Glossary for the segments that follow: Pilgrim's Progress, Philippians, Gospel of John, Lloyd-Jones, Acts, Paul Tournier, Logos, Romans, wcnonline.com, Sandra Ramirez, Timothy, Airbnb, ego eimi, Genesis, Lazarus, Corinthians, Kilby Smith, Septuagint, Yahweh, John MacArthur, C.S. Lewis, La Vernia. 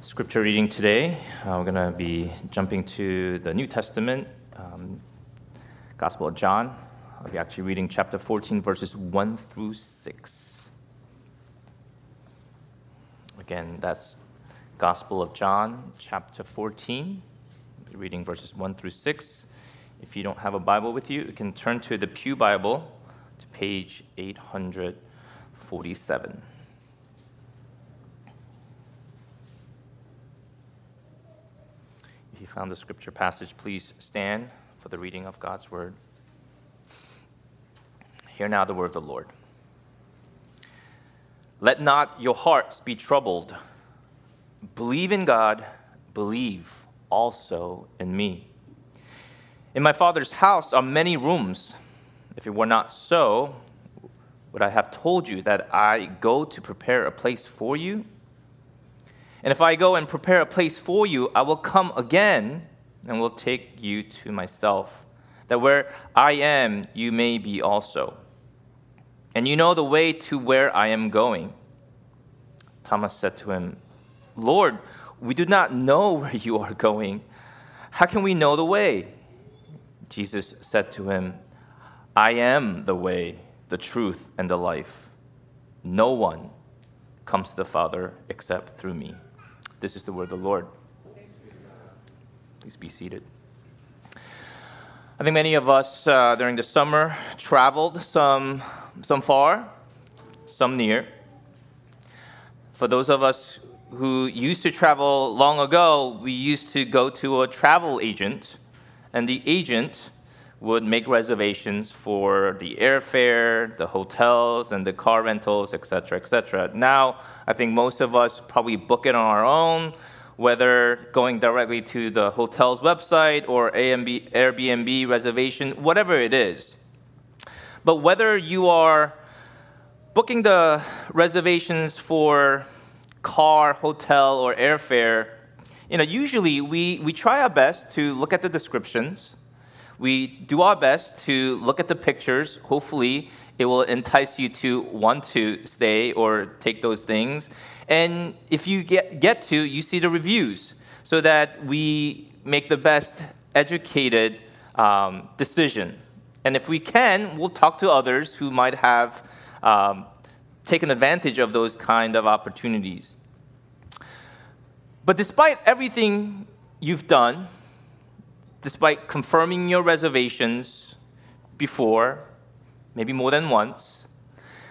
Scripture reading today. We're going to be jumping to the New Testament, Gospel of John. I'll be actually reading chapter 14, verses 1 through 6. Again, that's Gospel of John, chapter 14. I'll be reading verses 1 through 6. If you don't have a Bible with you, you can turn to the Pew Bible to page 847. If you found the scripture passage, please stand for the reading of God's word. Hear now the word of the Lord. Let not your hearts be troubled. Believe in God, believe also in me. In my Father's house are many rooms. If it were not so, would I have told you that I go to prepare a place for you? And if I go and prepare a place for you, I will come again and will take you to myself, that where I am, you may be also. And you know the way to where I am going. Thomas said to him, Lord, we do not know where you are going. How can we know the way? Jesus said to him, I am the way, the truth, and the life. No one comes to the Father except through me. This is the word of the Lord. Please be seated. I think many of us during the summer traveled some far, some near. For those of us who used to travel long ago, we used to go to a travel agent, and the agent would make reservations for the airfare, the hotels, and the car rentals, et cetera, et cetera. Now, I think most of us probably book it on our own, whether going directly to the hotel's website or Airbnb reservation, whatever it is. But whether you are booking the reservations for car, hotel, or airfare, usually we try our best to look at the descriptions. We do our best to look at the pictures. Hopefully, it will entice you to want to stay or take those things. And if you get to, you see the reviews so that we make the best educated decision. And if we can, we'll talk to others who might have taken advantage of those kind of opportunities. But despite everything you've done, despite confirming your reservations before, maybe more than once,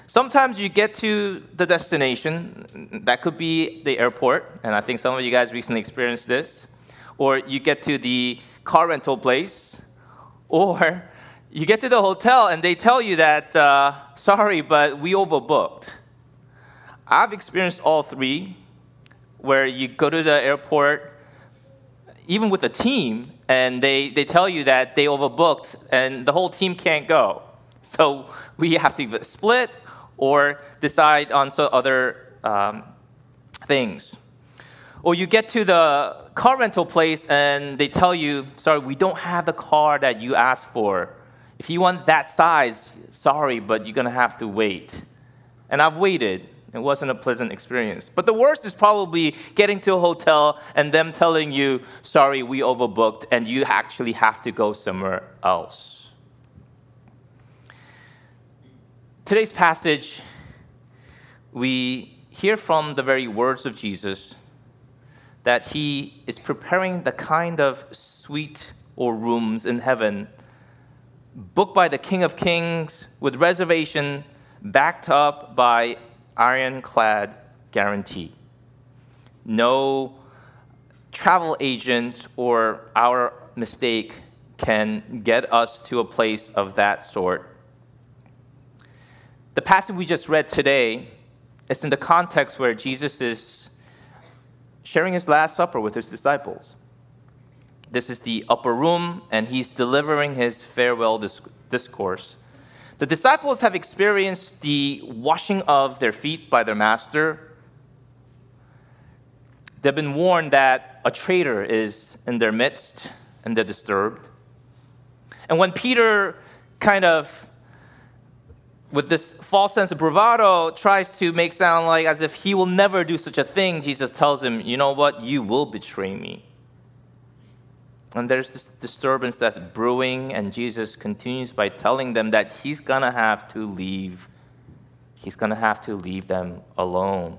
sometimes you get to the destination. That could be the airport, and I think some of you guys recently experienced this. Or you get to the car rental place, or you get to the hotel, and they tell you that, sorry, but we overbooked. I've experienced all three, where you go to the airport, even with a team, and they tell you that they overbooked, and the whole team can't go. So we have to either split or decide on some other things. Or you get to the car rental place, and they tell you, sorry, we don't have the car that you asked for. If you want that size, sorry, but you're going to have to wait. And I've waited. It wasn't a pleasant experience. But the worst is probably getting to a hotel and them telling you, sorry, we overbooked, and you actually have to go somewhere else. Today's passage, we hear from the very words of Jesus that he is preparing the kind of suite or rooms in heaven booked by the King of Kings with reservation, backed up by ironclad guarantee. No travel agent or our mistake can get us to a place of that sort. The passage we just read today is in the context where Jesus is sharing his Last Supper with his disciples. This is the upper room, and he's delivering his farewell discourse. The disciples have experienced the washing of their feet by their master. They've been warned that a traitor is in their midst, and they're disturbed. And when Peter kind of with this false sense of bravado, tries to make sound like as if he will never do such a thing, Jesus tells him, you know what, you will betray me. And there's this disturbance that's brewing, and Jesus continues by telling them that he's going to have to leave. He's going to have to leave them alone.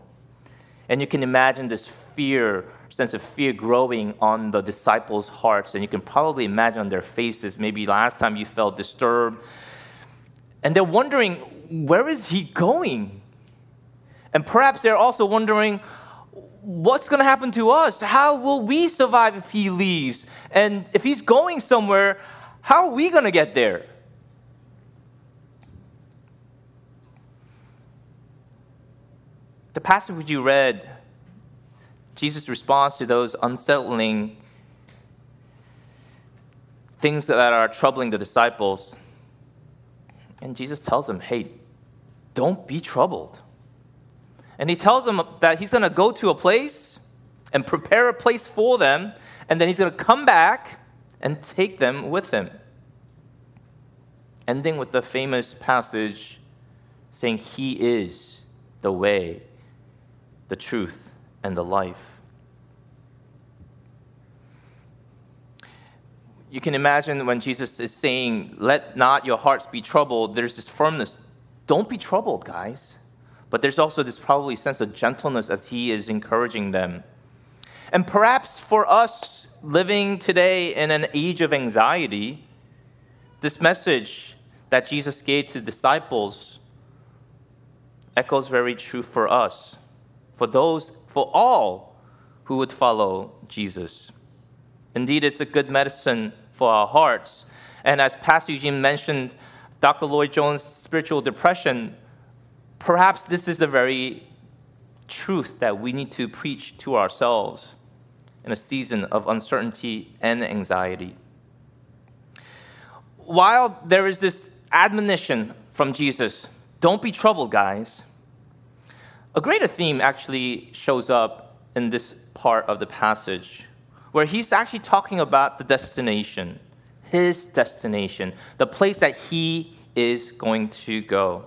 And you can imagine this fear, sense of fear growing on the disciples' hearts, and you can probably imagine on their faces, maybe last time you felt disturbed, and they're wondering, where is he going? And perhaps they're also wondering, what's going to happen to us? How will we survive if he leaves? And if he's going somewhere, how are we going to get there? The passage you read, Jesus' response to those unsettling things that are troubling the disciples. And Jesus tells them, hey, don't be troubled. And he tells them that he's going to go to a place and prepare a place for them, and then he's going to come back and take them with him. Ending with the famous passage saying, he is the way, the truth, and the life. You can imagine when Jesus is saying, let not your hearts be troubled, there's this firmness. Don't be troubled, guys. But there's also this probably sense of gentleness as he is encouraging them. And perhaps for us living today in an age of anxiety, this message that Jesus gave to disciples echoes very true for us, for all who would follow Jesus. Indeed, it's a good medicine for our hearts. And as Pastor Eugene mentioned, Dr. Lloyd-Jones' spiritual depression, perhaps this is the very truth that we need to preach to ourselves in a season of uncertainty and anxiety. While there is this admonition from Jesus, don't be troubled, guys, a greater theme actually shows up in this part of the passage, where he's actually talking about the destination, his destination, the place that he is going to go.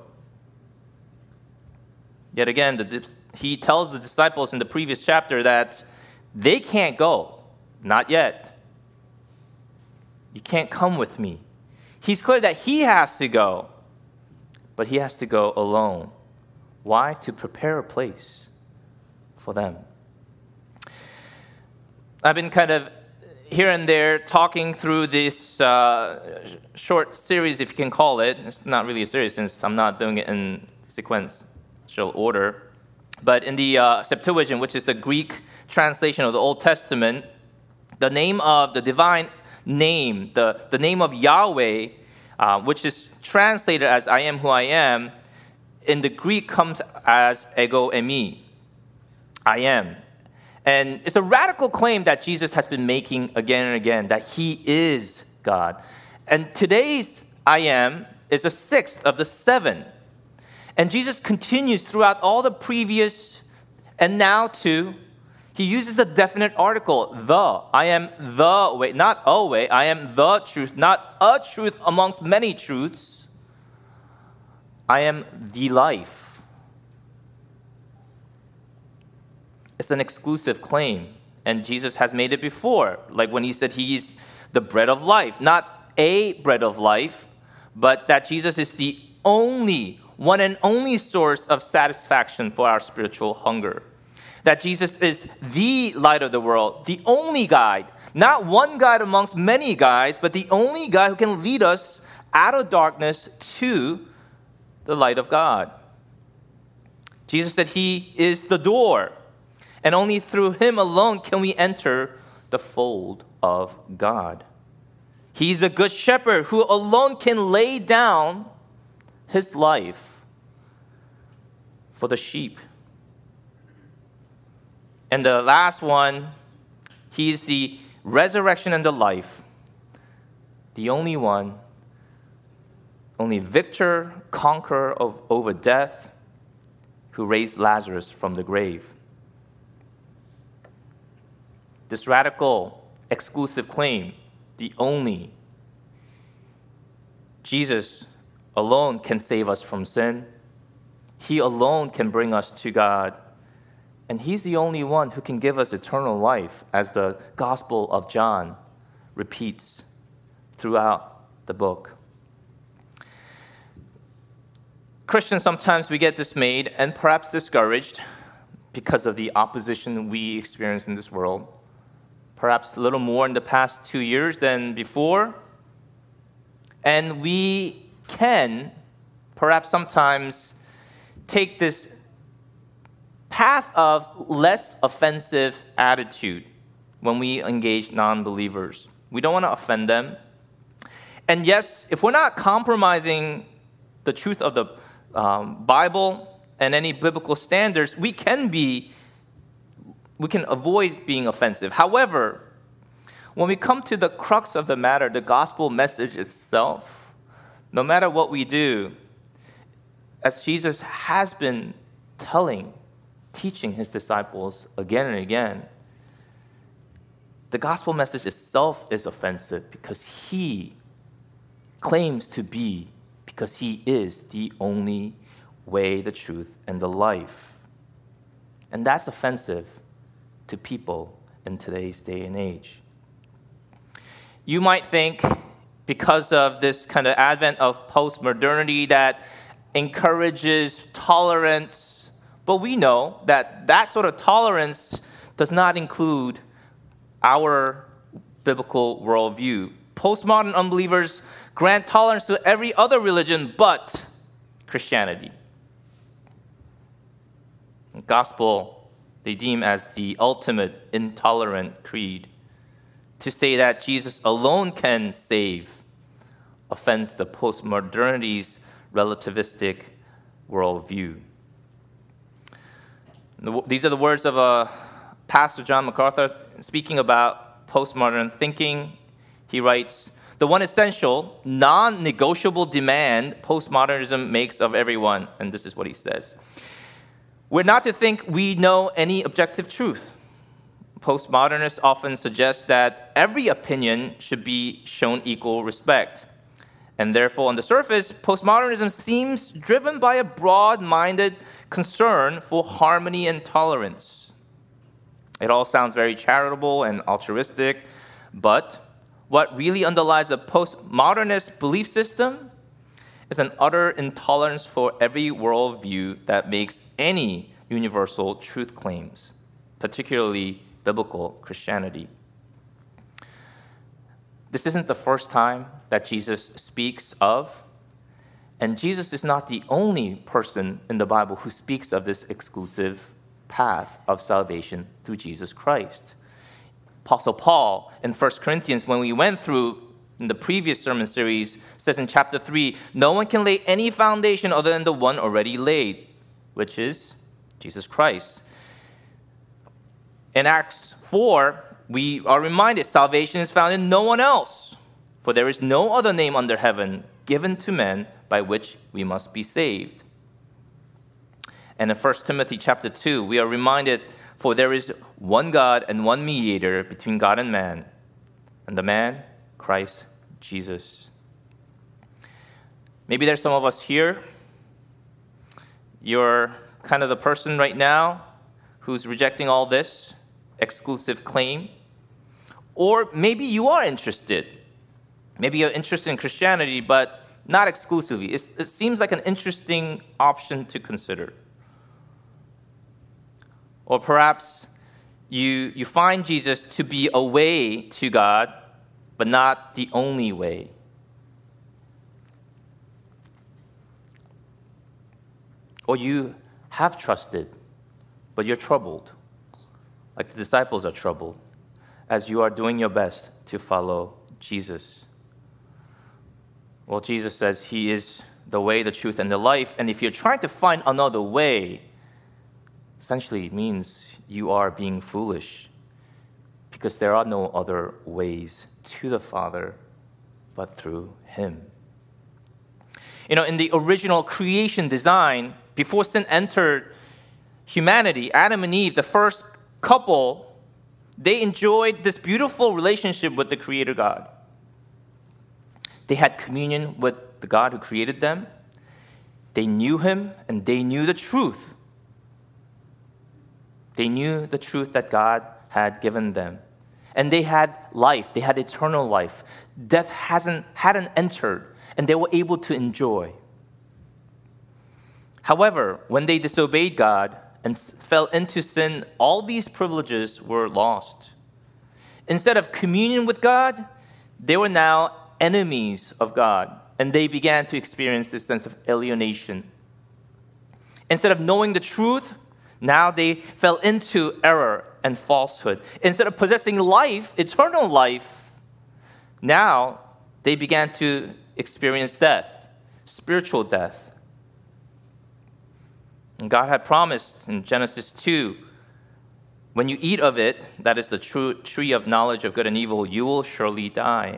Yet again, he tells the disciples in the previous chapter that they can't go, not yet. You can't come with me. He's clear that he has to go, but he has to go alone. Why? To prepare a place for them. I've been kind of here and there talking through this short series, if you can call it. It's not really a series since I'm not doing it in sequential order. But in the Septuagint, which is the Greek translation of the Old Testament, the name of the divine name, the name of Yahweh, which is translated as I am who I am, in the Greek comes as ego eimi, I am. And it's a radical claim that Jesus has been making again and again, that he is God. And today's I am is the sixth of the seven. And Jesus continues throughout all the previous and now too. He uses a definite article, the. I am the way, not a way. I am the truth, not a truth amongst many truths. I am the life. It's an exclusive claim, and Jesus has made it before, like when he said he is the bread of life, not a bread of life, but that Jesus is the only, one and only source of satisfaction for our spiritual hunger, that Jesus is the light of the world, the only guide, not one guide amongst many guides, but the only guide who can lead us out of darkness to the light of God. Jesus said he is the door, and only through him alone can we enter the fold of God. He's a good shepherd who alone can lay down his life for the sheep. And the last one, he's the resurrection and the life, the only one, only victor, conqueror over death, who raised Lazarus from the grave. This radical, exclusive claim, the only. Jesus alone can save us from sin. He alone can bring us to God. And he's the only one who can give us eternal life, as the Gospel of John repeats throughout the book. Christians, sometimes we get dismayed and perhaps discouraged because of the opposition we experience in this world. Perhaps a little more in the past 2 years than before. And we can perhaps sometimes take this path of less offensive attitude when we engage non-believers. We don't want to offend them. And yes, if we're not compromising the truth of the Bible and any biblical standards, we can avoid being offensive. However, when we come to the crux of the matter, the gospel message itself, no matter what we do, as Jesus has been teaching his disciples again and again, the gospel message itself is offensive because he claims to be, because he is the only way, the truth, and the life. And that's offensive to people in today's day and age. You might think, because of this kind of advent of post-modernity that encourages tolerance, but we know that that sort of tolerance does not include our biblical worldview. Postmodern unbelievers grant tolerance to every other religion but Christianity. The gospel they deem as the ultimate intolerant creed. To say that Jesus alone can save offends the postmodernity's relativistic worldview. These are the words of Pastor John MacArthur speaking about postmodern thinking. He writes, "The one essential, non-negotiable demand postmodernism makes of everyone," and this is what he says, "we're not to think we know any objective truth. Postmodernists often suggest that every opinion should be shown equal respect. And therefore, on the surface, postmodernism seems driven by a broad-minded concern for harmony and tolerance. It all sounds very charitable and altruistic, but what really underlies the postmodernist belief system is an utter intolerance for every worldview that makes any universal truth claims, particularly biblical Christianity." This isn't the first time that Jesus speaks of, and Jesus is not the only person in the Bible who speaks of this exclusive path of salvation through Jesus Christ. Apostle Paul in 1 Corinthians, when we went through in the previous sermon series, says in chapter 3, "No one can lay any foundation other than the one already laid, which is Jesus Christ." In Acts 4, we are reminded salvation is found in no one else, for there is no other name under heaven given to men by which we must be saved. And in 1 Timothy chapter 2, we are reminded, "For there is one God and one mediator between God and man, and the man, Christ Jesus." Maybe there's some of us here. You're kind of the person right now who's rejecting all this exclusive claim. Or maybe you are interested. Maybe you're interested in Christianity, but not exclusively. It seems like an interesting option to consider. Or perhaps you find Jesus to be a way to God, but not the only way. Or you have trusted, but you're troubled, like the disciples are troubled, as you are doing your best to follow Jesus. Well, Jesus says he is the way, the truth, and the life. And if you're trying to find another way, essentially it means you are being foolish, because there are no other ways to the Father but through him. You know, in the original creation design, before sin entered humanity, Adam and Eve, the first couple, they enjoyed this beautiful relationship with the Creator God. They had communion with the God who created them. They knew him, and they knew the truth. They knew the truth that God had given them. And they had life. They had eternal life. Death hadn't entered, and they were able to enjoy. However, when they disobeyed God and fell into sin, all these privileges were lost. Instead of communion with God, they were now enemies of God, and they began to experience this sense of alienation. Instead of knowing the truth, now they fell into error and falsehood. Instead of possessing life, eternal life, now they began to experience death, spiritual death. And God had promised in Genesis 2, when you eat of it, that is the tree of knowledge of good and evil, you will surely die.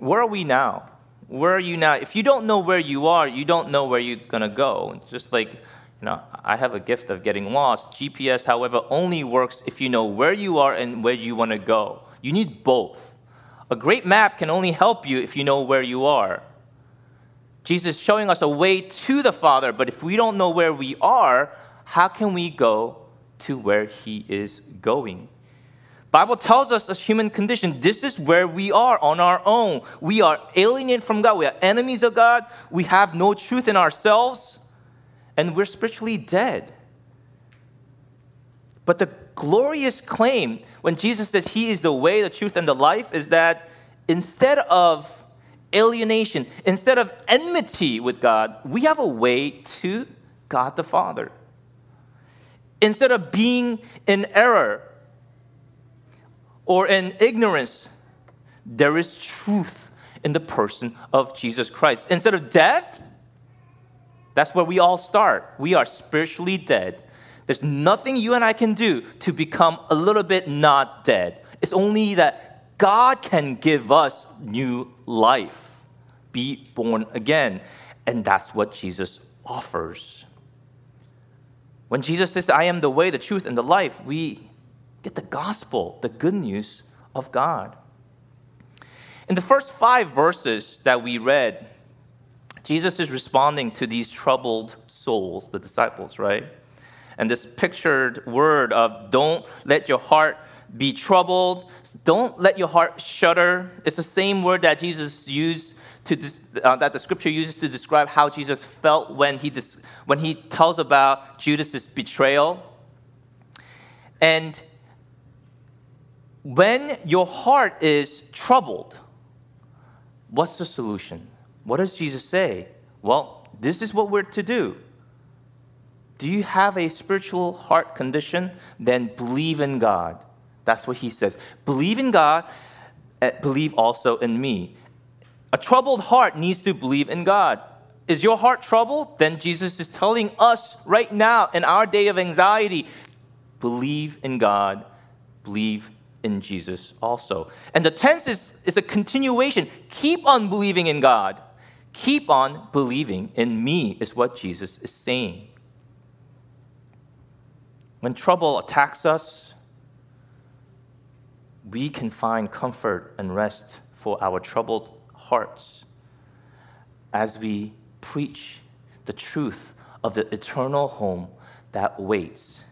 Where are we now? Where are you now? If you don't know where you are, you don't know where you're going to go. Just like, I have a gift of getting lost. GPS, however, only works if you know where you are and where you want to go. You need both. A great map can only help you if you know where you are. Jesus is showing us a way to the Father, but if we don't know where we are, how can we go to where he is going? Bible tells us as human condition, this is where we are on our own. We are alienated from God. We are enemies of God. We have no truth in ourselves, and we're spiritually dead. But the glorious claim when Jesus says he is the way, the truth, and the life is that instead of alienation, instead of enmity with God, we have a way to God the Father. Instead of being in error or in ignorance, there is truth in the person of Jesus Christ. Instead of death, that's where we all start. We are spiritually dead. There's nothing you and I can do to become a little bit not dead. It's only that God can give us new life, be born again. And that's what Jesus offers. When Jesus says, I am the way, the truth, and the life, we get the gospel, the good news of God. In the first 5 verses that we read, Jesus is responding to these troubled souls, the disciples, right? And this pictured word of don't let your heart be troubled. Don't let your heart shudder. It's the same word that Jesus used that the Scripture uses to describe how Jesus felt when he tells about Judas's betrayal. And when your heart is troubled, what's the solution? What does Jesus say? Well, this is what we're to do. Do you have a spiritual heart condition? Then believe in God. That's what he says. Believe in God, believe also in me. A troubled heart needs to believe in God. Is your heart troubled? Then Jesus is telling us right now in our day of anxiety, believe in God, believe in Jesus also. And the tense is a continuation. Keep on believing in God. Keep on believing in me is what Jesus is saying. When trouble attacks us, we can find comfort and rest for our troubled hearts as we preach the truth of the eternal home that waits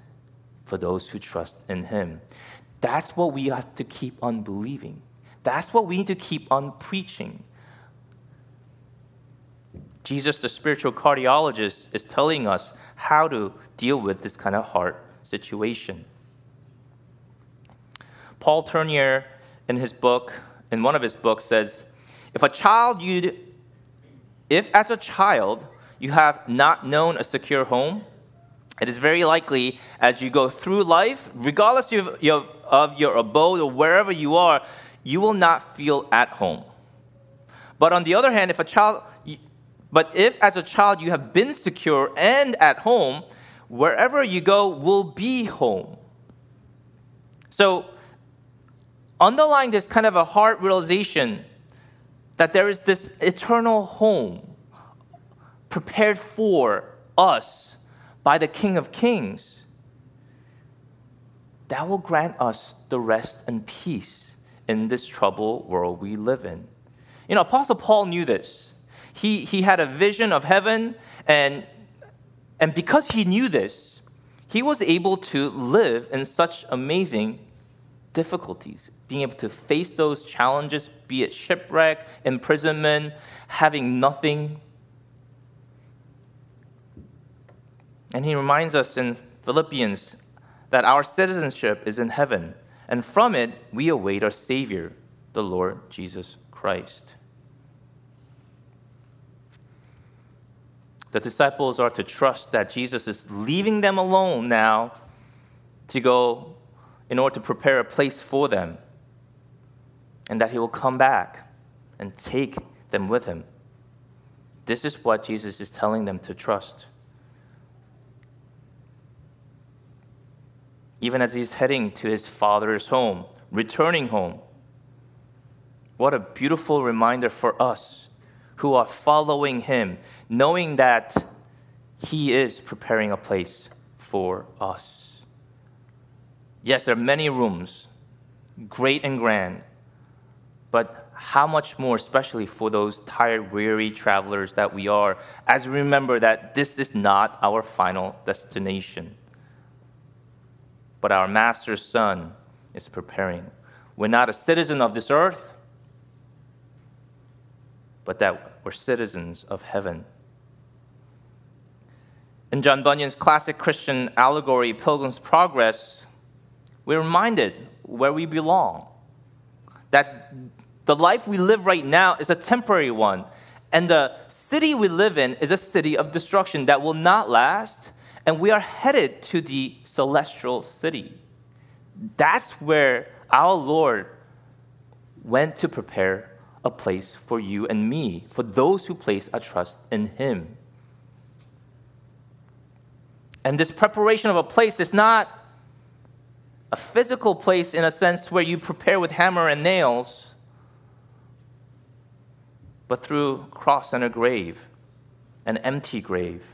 for those who trust in him. That's what we have to keep on believing. That's what we need to keep on preaching. Jesus, the spiritual cardiologist, is telling us how to deal with this kind of heart situation. Paul Tournier, in one of his books, says, "If as a child you have not known a secure home, it is very likely as you go through life, regardless of your abode or wherever you are, you will not feel at home. But on the other hand, if as a child you have been secure and at home, wherever you go will be home." So, underlying this kind of a hard realization that there is this eternal home prepared for us by the King of Kings, that will grant us the rest and peace in this troubled world we live in. You know, Apostle Paul knew this. He had a vision of heaven, and because he knew this, he was able to live in such amazing difficulties, being able to face those challenges, be it shipwreck, imprisonment, having nothing. And he reminds us in Philippians that our citizenship is in heaven, and from it we await our Savior, the Lord Jesus Christ. The disciples are to trust that Jesus is leaving them alone now to go in order to prepare a place for them, and that he will come back and take them with him. This is what Jesus is telling them to trust. Even as he's heading to his Father's home, returning home, what a beautiful reminder for us who are following him, knowing that he is preparing a place for us. Yes, there are many rooms, great and grand, but how much more, especially for those tired, weary travelers that we are, as we remember that this is not our final destination, but our Master's Son is preparing. We're not a citizen of this earth, but that we're citizens of heaven. In John Bunyan's classic Christian allegory, Pilgrim's Progress, we're reminded where we belong, that the life we live right now is a temporary one, and the city we live in is a city of destruction that will not last, and we are headed to the celestial city. That's where our Lord went to prepare a place for you and me, for those who place a trust in him. And this preparation of a place is not a physical place in a sense where you prepare with hammer and nails, but through cross and a grave, an empty grave,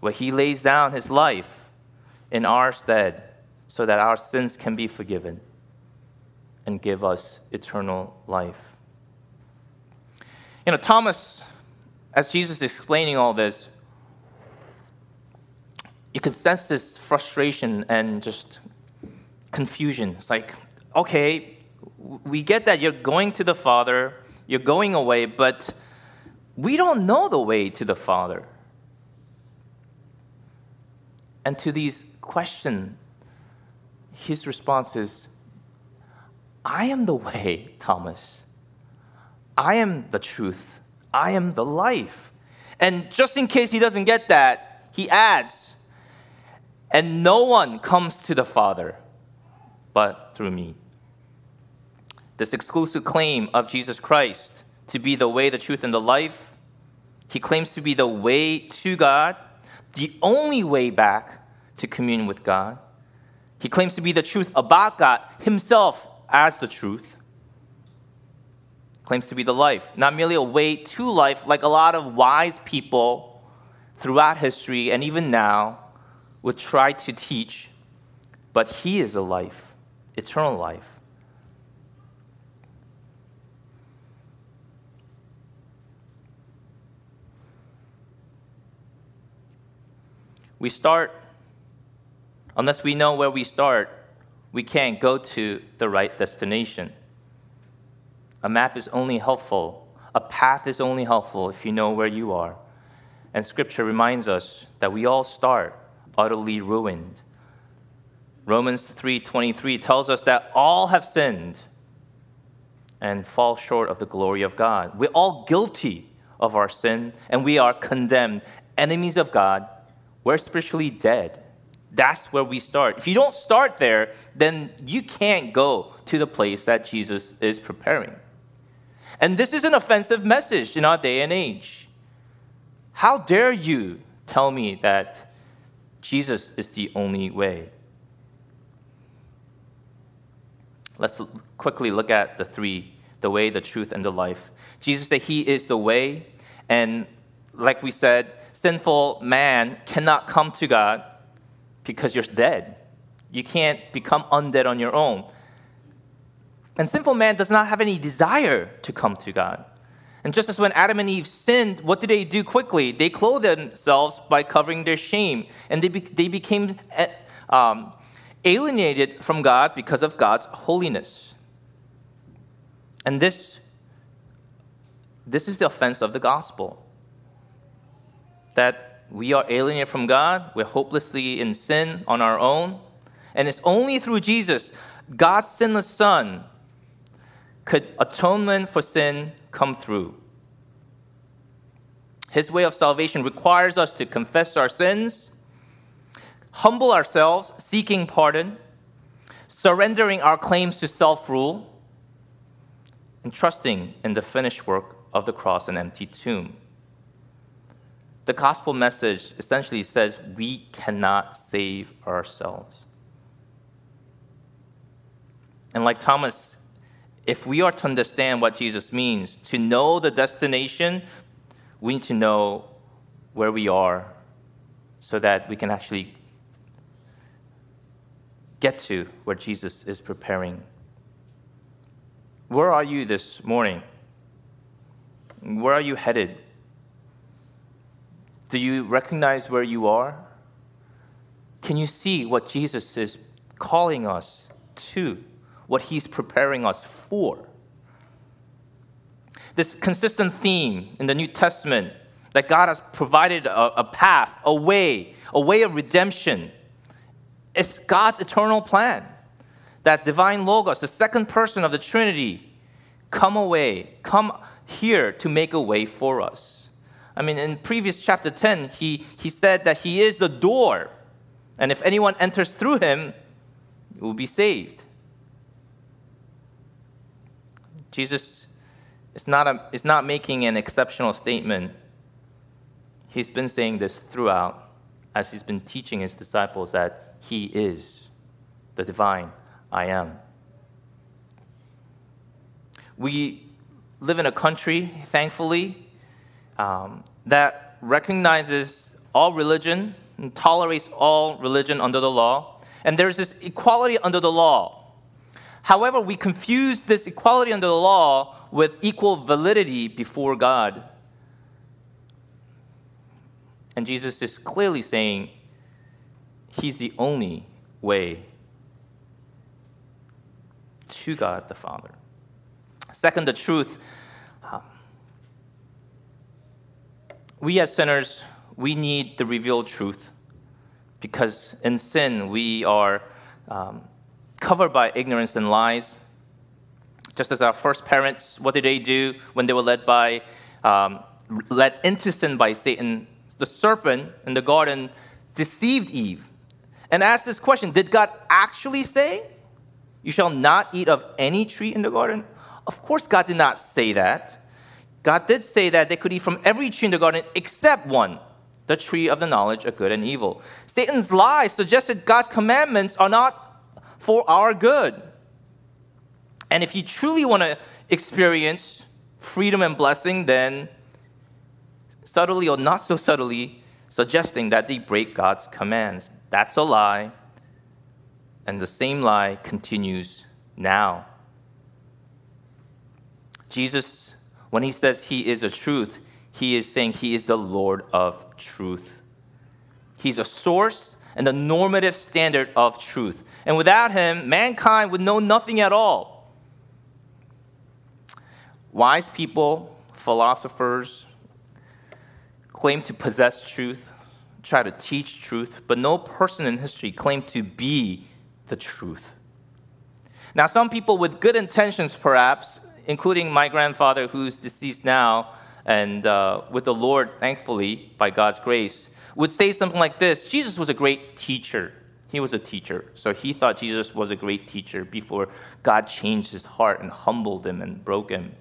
where he lays down his life in our stead so that our sins can be forgiven and give us eternal life. You know, Thomas, as Jesus is explaining all this, you can sense this frustration and just confusion. It's like, okay, we get that you're going to the Father, you're going away, but we don't know the way to the Father. And to these questions, his response is, I am the way, Thomas. I am the truth. I am the life. And just in case he doesn't get that, he adds, and no one comes to the Father but through me. This exclusive claim of Jesus Christ to be the way, the truth, and the life, he claims to be the way to God, the only way back to commune with God. He claims to be the truth about God, himself as the truth. Claims to be the life, not merely a way to life like a lot of wise people throughout history and even now would try to teach, but he is a life, eternal life. We start, unless we know where we start, we can't go to the right destination. A map is only helpful. A path is only helpful if you know where you are. And Scripture reminds us that we all start utterly ruined. Romans 3:23 tells us that all have sinned and fall short of the glory of God. We're all guilty of our sin, and we are condemned, enemies of God. We're spiritually dead. That's where we start. If you don't start there, then you can't go to the place that Jesus is preparing. And this is an offensive message in our day and age. How dare you tell me that Jesus is the only way? Let's quickly look at the three, the way, the truth, and the life. Jesus said he is the way, and like we said, sinful man cannot come to God because you're dead. You can't become undead on your own. And sinful man does not have any desire to come to God. And just as when Adam and Eve sinned, what did they do quickly? They clothed themselves by covering their shame. And they became alienated from God because of God's holiness. And this is the offense of the gospel. That we are alienated from God. We're hopelessly in sin on our own. And it's only through Jesus, God's sinless Son, could atonement for sin come through. His way of salvation requires us to confess our sins, humble ourselves, seeking pardon, surrendering our claims to self-rule, and trusting in the finished work of the cross and empty tomb. The gospel message essentially says we cannot save ourselves. And like Thomas, if we are to understand what Jesus means, to know the destination, we need to know where we are so that we can actually get to where Jesus is preparing. Where are you this morning? Where are you headed? Do you recognize where you are? Can you see what Jesus is calling us to? What he's preparing us for. This consistent theme in the New Testament that God has provided a path, a way of redemption. It's God's eternal plan that divine Logos, the second person of the Trinity, come here to make a way for us. I mean, in previous chapter 10, he said that he is the door, and if anyone enters through him, he will be saved. Jesus is not making an exceptional statement. He's been saying this throughout as he's been teaching his disciples that he is the divine I am. We live in a country, thankfully, that recognizes all religion and tolerates all religion under the law. And there's this equality under the law. However, we confuse this equality under the law with equal validity before God. And Jesus is clearly saying he's the only way to God the Father. Second, the truth. We as sinners, we need the revealed truth because in sin we are covered by ignorance and lies. Just as our first parents, what did they do when they were led into sin by Satan? The serpent in the garden deceived Eve and asked this question, did God actually say, you shall not eat of any tree in the garden? Of course God did not say that. God did say that they could eat from every tree in the garden except one, the tree of the knowledge of good and evil. Satan's lie suggested God's commandments are not for our good. And if you truly want to experience freedom and blessing, then subtly or not so subtly suggesting that they break God's commands. That's a lie. And the same lie continues now. Jesus, when he says he is a truth, he is saying he is the Lord of truth. He's a source and the normative standard of truth. And without him, mankind would know nothing at all. Wise people, philosophers, claim to possess truth, try to teach truth, but no person in history claimed to be the truth. Now, some people with good intentions, perhaps, including my grandfather, who's deceased now, and with the Lord, thankfully, by God's grace, would say something like this, Jesus was a great teacher. He was a teacher. So he thought Jesus was a great teacher before God changed his heart and humbled him and broke him.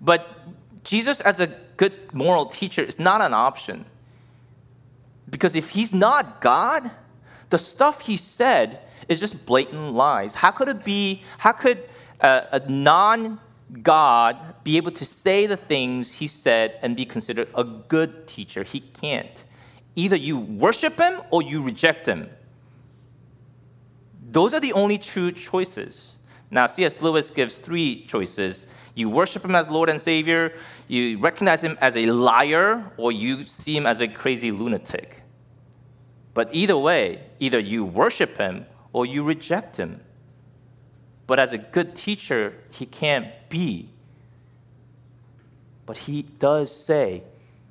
But Jesus as a good moral teacher is not an option. Because if he's not God, the stuff he said is just blatant lies. How could a non-God be able to say the things he said and be considered a good teacher? He can't. Either you worship him or you reject him. Those are the only true choices. Now, C.S. Lewis gives three choices. You worship him as Lord and Savior, you recognize him as a liar, or you see him as a crazy lunatic. But either way, either you worship him or you reject him. But as a good teacher, he can't be. But he does say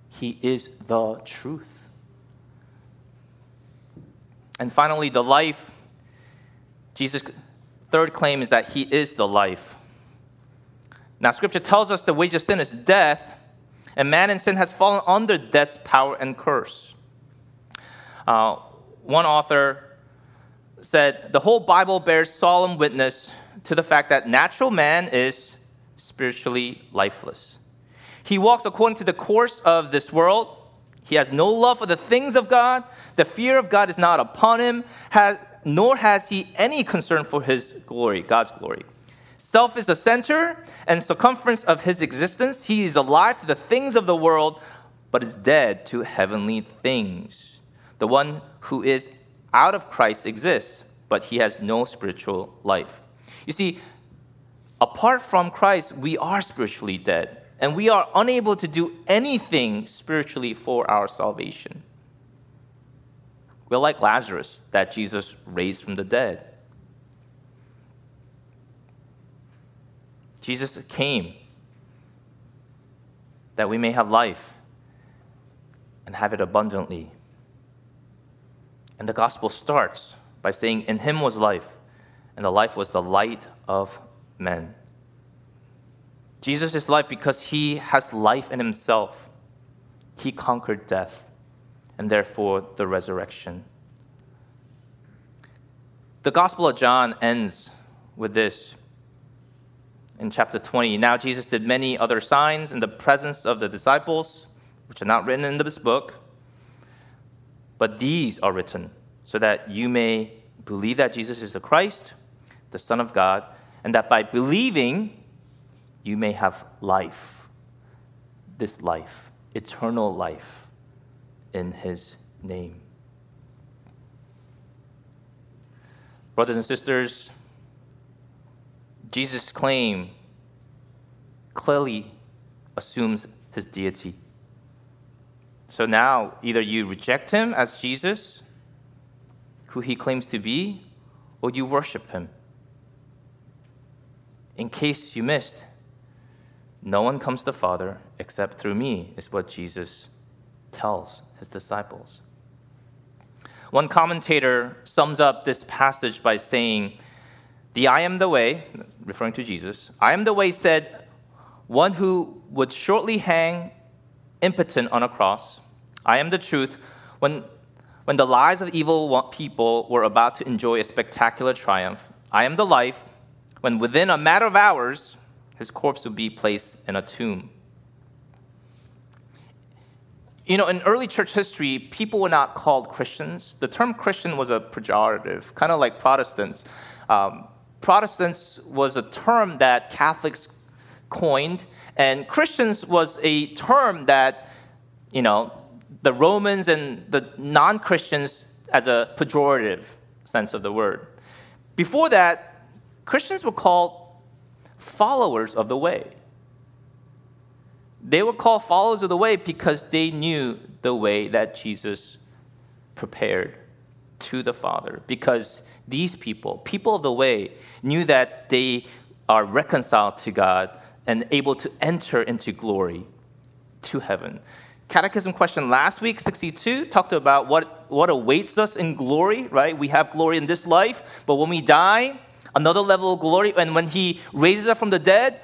he is the truth. And finally, the life. Jesus' third claim is that he is the life. Now, Scripture tells us the wage of sin is death, and man in sin has fallen under death's power and curse. One author said, the whole Bible bears solemn witness to the fact that natural man is spiritually lifeless. He walks according to the course of this world. He has no love for the things of God. The fear of God is not upon him, nor has he any concern for his glory, God's glory. Self is the center and circumference of his existence. He is alive to the things of the world, but is dead to heavenly things. The one who is out of Christ exists, but he has no spiritual life. You see, apart from Christ, we are spiritually dead, and we are unable to do anything spiritually for our salvation. We're like Lazarus that Jesus raised from the dead. Jesus came that we may have life and have it abundantly. And the gospel starts by saying, in him was life, and the life was the light of men. Jesus is life because he has life in himself. He conquered death, and therefore the resurrection. The Gospel of John ends with this in chapter 20. Now Jesus did many other signs in the presence of the disciples, which are not written in this book, but these are written so that you may believe that Jesus is the Christ, the Son of God, and that by believing you may have life, this life, eternal life in his name. Brothers and sisters, Jesus' claim clearly assumes his deity. So now, either you reject him as Jesus, who he claims to be, or you worship him. In case you missed, no one comes to the Father except through me, is what Jesus tells his disciples. One commentator sums up this passage by saying, the I am the way, referring to Jesus, I am the way said, one who would shortly hang impotent on a cross. I am the truth, when the lies of evil people were about to enjoy a spectacular triumph. I am the life, when within a matter of hours, his corpse would be placed in a tomb. You know, in early church history, people were not called Christians. The term Christian was a pejorative, kind of like Protestants. Protestants was a term that Catholics coined, and Christians was a term that, you know, the Romans and the non-Christians as a pejorative sense of the word. Before that, Christians were called followers of the way. They were called followers of the way because they knew the way that Jesus prepared to the Father. Because these people of the way, knew that they are reconciled to God and able to enter into glory to heaven. Catechism question last week, 62, talked about what awaits us in glory, right? We have glory in this life, but when we die, another level of glory, and when he raises up from the dead,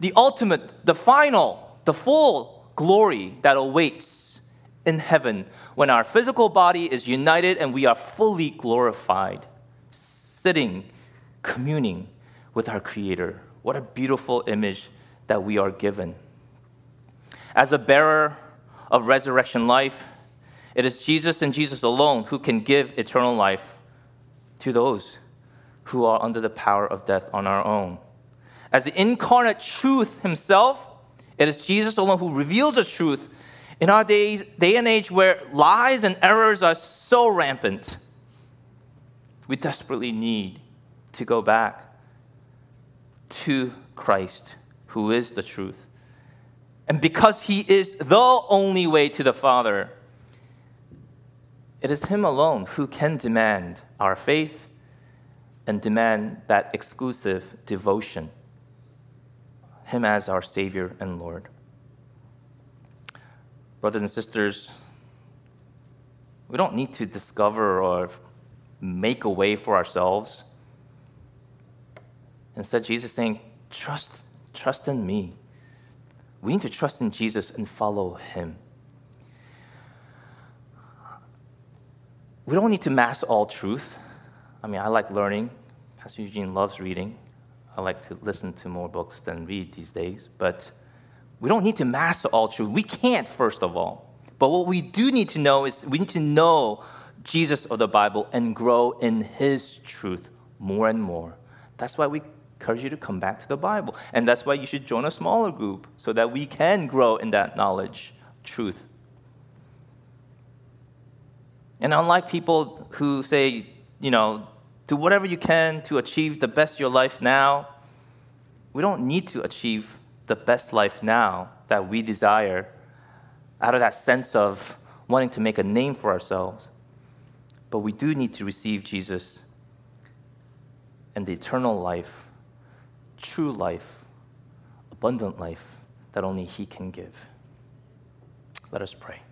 the ultimate, the final, the full glory that awaits in heaven when our physical body is united and we are fully glorified, sitting, communing with our Creator. What a beautiful image that we are given. As a bearer of resurrection life, it is Jesus and Jesus alone who can give eternal life to those who are under the power of death on our own. As the incarnate truth himself, it is Jesus alone who reveals the truth in our day and age where lies and errors are so rampant. We desperately need to go back to Christ, who is the truth. And because he is the only way to the Father, it is him alone who can demand our faith and demand that exclusive devotion, him as our Savior and Lord. Brothers and sisters, we don't need to discover or make a way for ourselves. Instead, Jesus is saying, trust in me. We need to trust in Jesus and follow him. We don't need to mask all truth. I mean, I like learning. Pastor Eugene loves reading. I like to listen to more books than read these days. But we don't need to mask all truth. We can't, first of all. But what we do need to know is we need to know Jesus of the Bible and grow in his truth more and more. That's why we encourage you to come back to the Bible. And that's why you should join a smaller group so that we can grow in that knowledge, truth. And unlike people who say, do whatever you can to achieve the best of your life now, we don't need to achieve the best life now that we desire out of that sense of wanting to make a name for ourselves. But we do need to receive Jesus and the eternal life, true life, abundant life that only he can give. Let us pray.